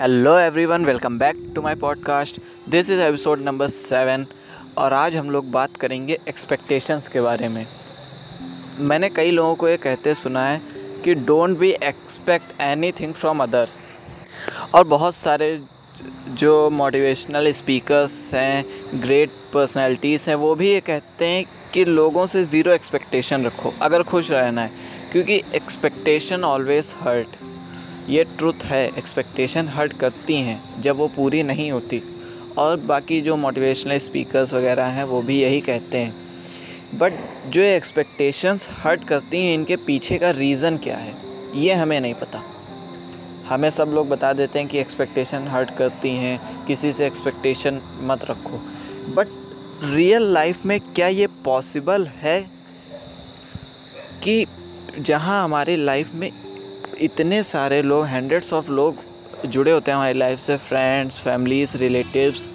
Hello everyone, welcome back to my podcast. This is episode number 7 और आज हम लोग बात करेंगे एक्सपेक्टेशंस के बारे में। मैंने कई लोगों को ये कहते सुना है कि don't be expect anything from others, और बहुत सारे जो मोटिवेशनल स्पीकर्स हैं, ग्रेट पर्सनैलिटीज़ हैं, वो भी ये कहते हैं कि लोगों से ज़ीरो एक्सपेक्टेशन रखो अगर खुश रहना है, क्योंकि एक्सपेक्टेशन ऑलवेज़ हर्ट। ये ट्रुथ है, एक्सपेक्टेशन हर्ट करती हैं जब वो पूरी नहीं होती। और बाकी जो मोटिवेशनल स्पीकर्स वगैरह हैं वो भी यही कहते हैं। बट जो एक्सपेक्टेशंस हर्ट करती हैं, इनके पीछे का रीज़न क्या है ये हमें नहीं पता। हमें सब लोग बता देते हैं कि एक्सपेक्टेशन हर्ट करती हैं, किसी से एक्सपेक्टेशन मत रखो, बट रियल लाइफ में क्या ये पॉसिबल है कि जहाँ हमारी लाइफ में इतने सारे लोग, हंड्रेड्स ऑफ लोग जुड़े होते हैं हमारी लाइफ से, फ्रेंड्स, फैमिलीज़, रिलेटिव्स,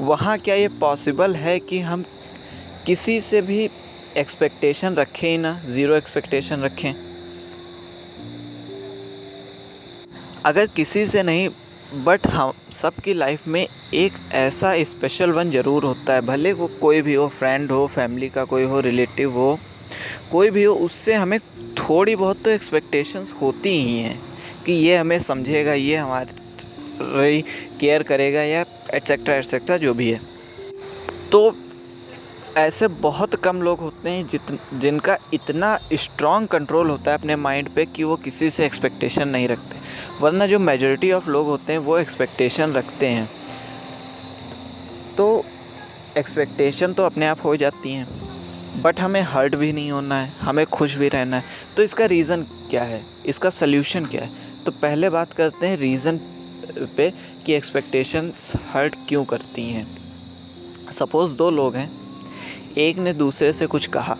वहाँ क्या ये पॉसिबल है कि हम किसी से भी एक्सपेक्टेशन रखें ही ना, ज़ीरो एक्सपेक्टेशन रखें? अगर किसी से नहीं, बट हम सब की लाइफ में एक ऐसा स्पेशल वन ज़रूर होता है, भले वो कोई भी हो, फ्रेंड हो, फैमिली का कोई हो, रिलेटिव हो, कोई भी हो, उससे हमें थोड़ी बहुत तो एक्सपेक्टेशंस होती ही हैं कि ये हमें समझेगा, ये हमारी केयर करेगा, या एटसेट्रा एटसेट्रा जो भी है। तो ऐसे बहुत कम लोग होते हैं जिनका इतना स्ट्रॉन्ग कंट्रोल होता है अपने माइंड पे कि वो किसी से एक्सपेक्टेशन नहीं रखते, वरना जो मेजॉरिटी ऑफ लोग होते हैं वो एक्सपेक्टेशन रखते हैं। तो एक्सपेक्टेशन तो अपने आप हो जाती हैं, बट हमें हर्ट भी नहीं होना है, हमें खुश भी रहना है। तो इसका रीज़न क्या है, इसका सल्यूशन क्या है? तो पहले बात करते हैं रीज़न पे कि एक्सपेक्टेशंस हर्ट क्यों करती हैं। सपोज़ दो लोग हैं, एक ने दूसरे से कुछ कहा,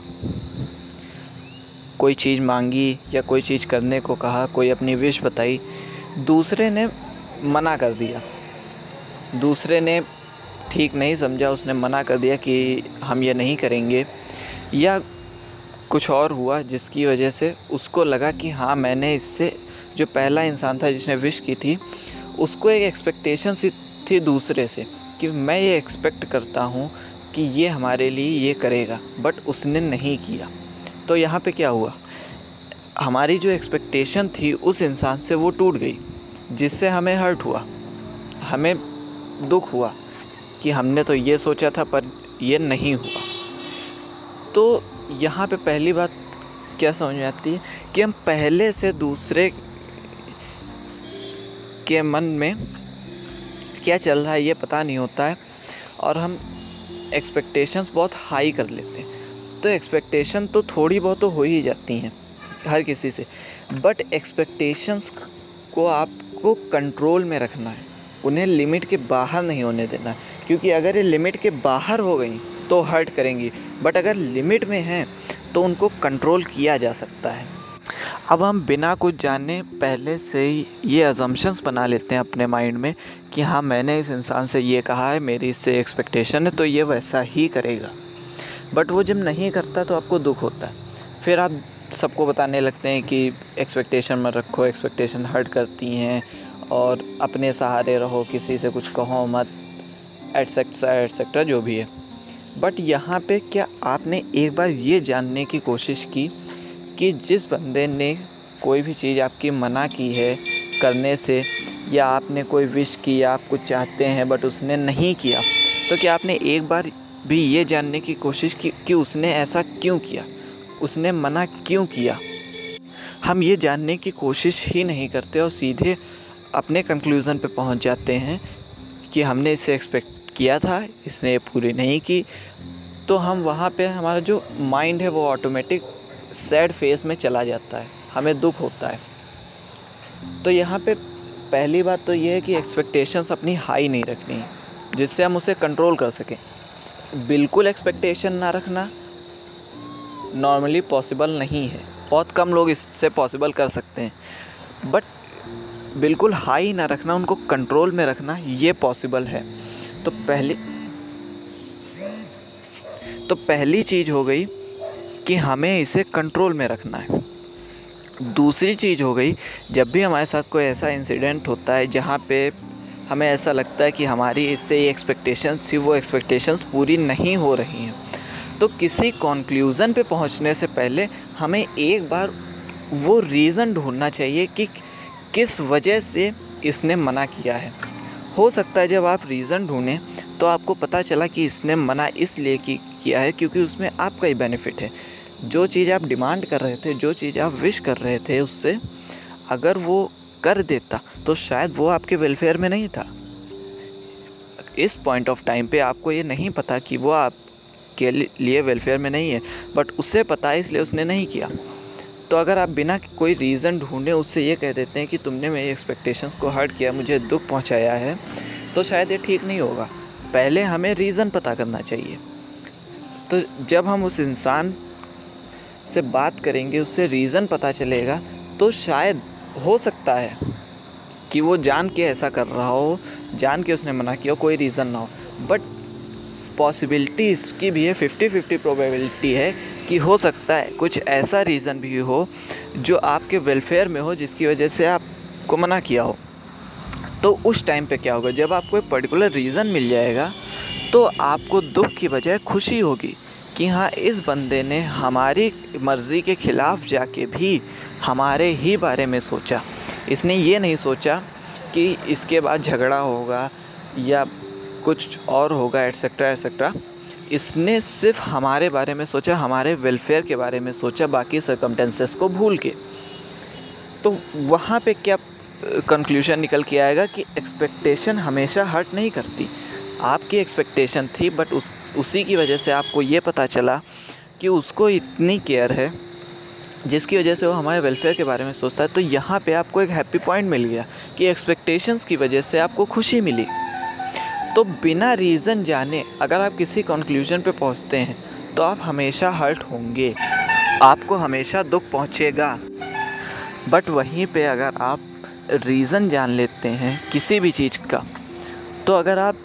कोई चीज़ मांगी या कोई चीज़ करने को कहा, कोई अपनी विश बताई, दूसरे ने मना कर दिया, दूसरे ने ठीक नहीं समझा, उसने मना कर दिया कि हम ये नहीं करेंगे, या कुछ और हुआ जिसकी वजह से उसको लगा कि हाँ, मैंने इससे, जो पहला इंसान था जिसने विश की थी, उसको एक एक्सपेक्टेशन सी थी दूसरे से कि मैं ये एक्सपेक्ट करता हूँ कि ये हमारे लिए ये करेगा, बट उसने नहीं किया। तो यहाँ पे क्या हुआ, हमारी जो एक्सपेक्टेशन थी उस इंसान से वो टूट गई, जिससे हमें हर्ट हुआ, हमें दुख हुआ कि हमने तो ये सोचा था पर ये नहीं हुआ। तो यहाँ पे पहली बात क्या समझ में आती है कि हम पहले से दूसरे के मन में क्या चल रहा है ये पता नहीं होता है, और हम एक्सपेक्टेशंस बहुत हाई कर लेते हैं। तो एक्सपेक्टेशन तो थोड़ी बहुत तो हो ही जाती हैं हर किसी से, बट एक्सपेक्टेशंस को आपको कंट्रोल में रखना है, उन्हें लिमिट के बाहर नहीं होने देना है, क्योंकि अगर ये लिमिट के बाहर हो गई तो हर्ट करेंगी, बट अगर लिमिट में हैं तो उनको कंट्रोल किया जा सकता है। अब हम बिना कुछ जाने पहले से ही ये अजम्पशंस बना लेते हैं अपने माइंड में कि हाँ, मैंने इस इंसान से ये कहा है, मेरी इससे एक्सपेक्टेशन है, तो ये वैसा ही करेगा, बट वो जब नहीं करता तो आपको दुख होता है। फिर आप सबको बताने लगते हैं कि एक्सपेक्टेशन मत रखो, एक्सपेक्टेशन हर्ट करती हैं, और अपने सहारे रहो, किसी से कुछ कहो मत, एटसेट्रा एटसेट्रा जो भी है। बट यहाँ पे क्या आपने एक बार ये जानने की कोशिश की कि जिस बंदे ने कोई भी चीज़ आपकी मना की है करने से, या आपने कोई विश की, या आप कुछ चाहते हैं बट उसने नहीं किया, तो क्या आपने एक बार भी ये जानने की कोशिश की कि उसने ऐसा क्यों किया, उसने मना क्यों किया? हम ये जानने की कोशिश ही नहीं करते और सीधे अपने कंक्लूज़न पे पहुंच जाते हैं कि हमने इससे एक्सपेक्ट किया था, इसने पूरी नहीं की। तो हम वहाँ पे, हमारा जो माइंड है वो ऑटोमेटिक सैड फेस में चला जाता है, हमें दुख होता है। तो यहाँ पे पहली बात तो ये है कि एक्सपेक्टेशंस अपनी हाई नहीं रखनी है, जिससे हम उसे कंट्रोल कर सकें। बिल्कुल एक्सपेक्टेशन ना रखना नॉर्मली पॉसिबल नहीं है, बहुत कम लोग इससे पॉसिबल कर सकते हैं, बट बिल्कुल हाई ना रखना, उनको कंट्रोल में रखना, ये पॉसिबल है। तो पहली चीज़ हो गई कि हमें इसे कंट्रोल में रखना है। दूसरी चीज़ हो गई, जब भी हमारे साथ कोई ऐसा इंसिडेंट होता है जहाँ पे हमें ऐसा लगता है कि हमारी इससे ये एक्सपेक्टेशंस थी वो एक्सपेक्टेशंस पूरी नहीं हो रही हैं, तो किसी कंक्लूज़न पे पहुँचने से पहले हमें एक बार वो रीज़न ढूंढना चाहिए कि किस वजह से इसने मना किया है। हो सकता है जब आप रीज़न ढूंढें तो आपको पता चला कि इसने मना इसलिए किया है क्योंकि उसमें आपका ही बेनिफिट है। जो चीज़ आप डिमांड कर रहे थे, जो चीज़ आप विश कर रहे थे, उससे अगर वो कर देता तो शायद वो आपके वेलफेयर में नहीं था। इस पॉइंट ऑफ टाइम पे आपको ये नहीं पता कि वो आपके लिए वेलफेयर में नहीं है, बट उसे पता है इसलिए उसने नहीं किया। तो अगर आप बिना कोई रीज़न ढूंढे उससे ये कह देते हैं कि तुमने मेरी एक्सपेक्टेशंस को हर्ट किया, मुझे दुख पहुँचाया है, तो शायद ये ठीक नहीं होगा। पहले हमें रीज़न पता करना चाहिए। तो जब हम उस इंसान से बात करेंगे, उससे रीज़न पता चलेगा, तो शायद हो सकता है कि वो जान के ऐसा कर रहा हो, जान के उसने मना किया, कोई रीज़न ना हो। बट पॉसिबिलिटीज़ की भी है, 50-50 प्रोबेबिलिटी है कि हो सकता है कुछ ऐसा रीज़न भी हो जो आपके वेलफेयर में हो, जिसकी वजह से आपको मना किया हो। तो उस टाइम पे क्या होगा, जब आपको एक पर्टिकुलर रीज़न मिल जाएगा तो आपको दुख की बजाय खुशी होगी कि हाँ, इस बंदे ने हमारी मर्ज़ी के ख़िलाफ़ जाके भी हमारे ही बारे में सोचा। इसने ये नहीं सोचा कि इसके बाद झगड़ा होगा या कुछ और होगा, एटसेट्रा एटसेट्रा। इसने सिर्फ हमारे बारे में सोचा, हमारे वेलफेयर के बारे में सोचा, बाकी सर्कमटेंसेस को भूल के। तो वहाँ पे क्या कंक्लूजन निकल के आएगा कि एक्सपेक्टेशन हमेशा हर्ट नहीं करती। आपकी एक्सपेक्टेशन थी, बट उसी की वजह से आपको ये पता चला कि उसको इतनी केयर है जिसकी वजह से वो हमारे वेलफेयर के बारे में सोचता है। तो यहाँ पे आपको एक हैप्पी पॉइंट मिल गया कि एक्सपेक्टेशंस की वजह से आपको खुशी मिली। तो बिना रीज़न जाने अगर आप किसी कंक्लूजन पे पहुँचते हैं तो आप हमेशा हर्ट होंगे, आपको हमेशा दुख पहुँचेगा। बट वहीं पर अगर आप रीज़न जान लेते हैं किसी भी चीज़ का, तो अगर आप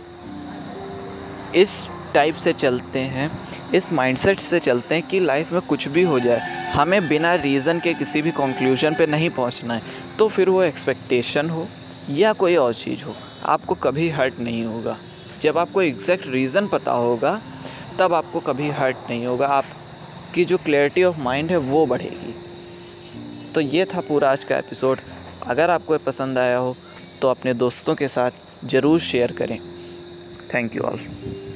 इस टाइप से चलते हैं, इस माइंडसेट से चलते हैं कि लाइफ में कुछ भी हो जाए हमें बिना रीज़न के किसी भी कंक्लूजन पे नहीं पहुंचना है, तो फिर वो एक्सपेक्टेशन हो या कोई और चीज़ हो, आपको कभी हर्ट नहीं होगा। जब आपको एग्जैक्ट रीज़न पता होगा तब आपको कभी हर्ट नहीं होगा, आपकी जो क्लैरिटी ऑफ माइंड है वो बढ़ेगी। तो ये था पूरा आज का एपिसोड। अगर आपको ये पसंद आया हो तो अपने दोस्तों के साथ ज़रूर शेयर करें। Thank you all.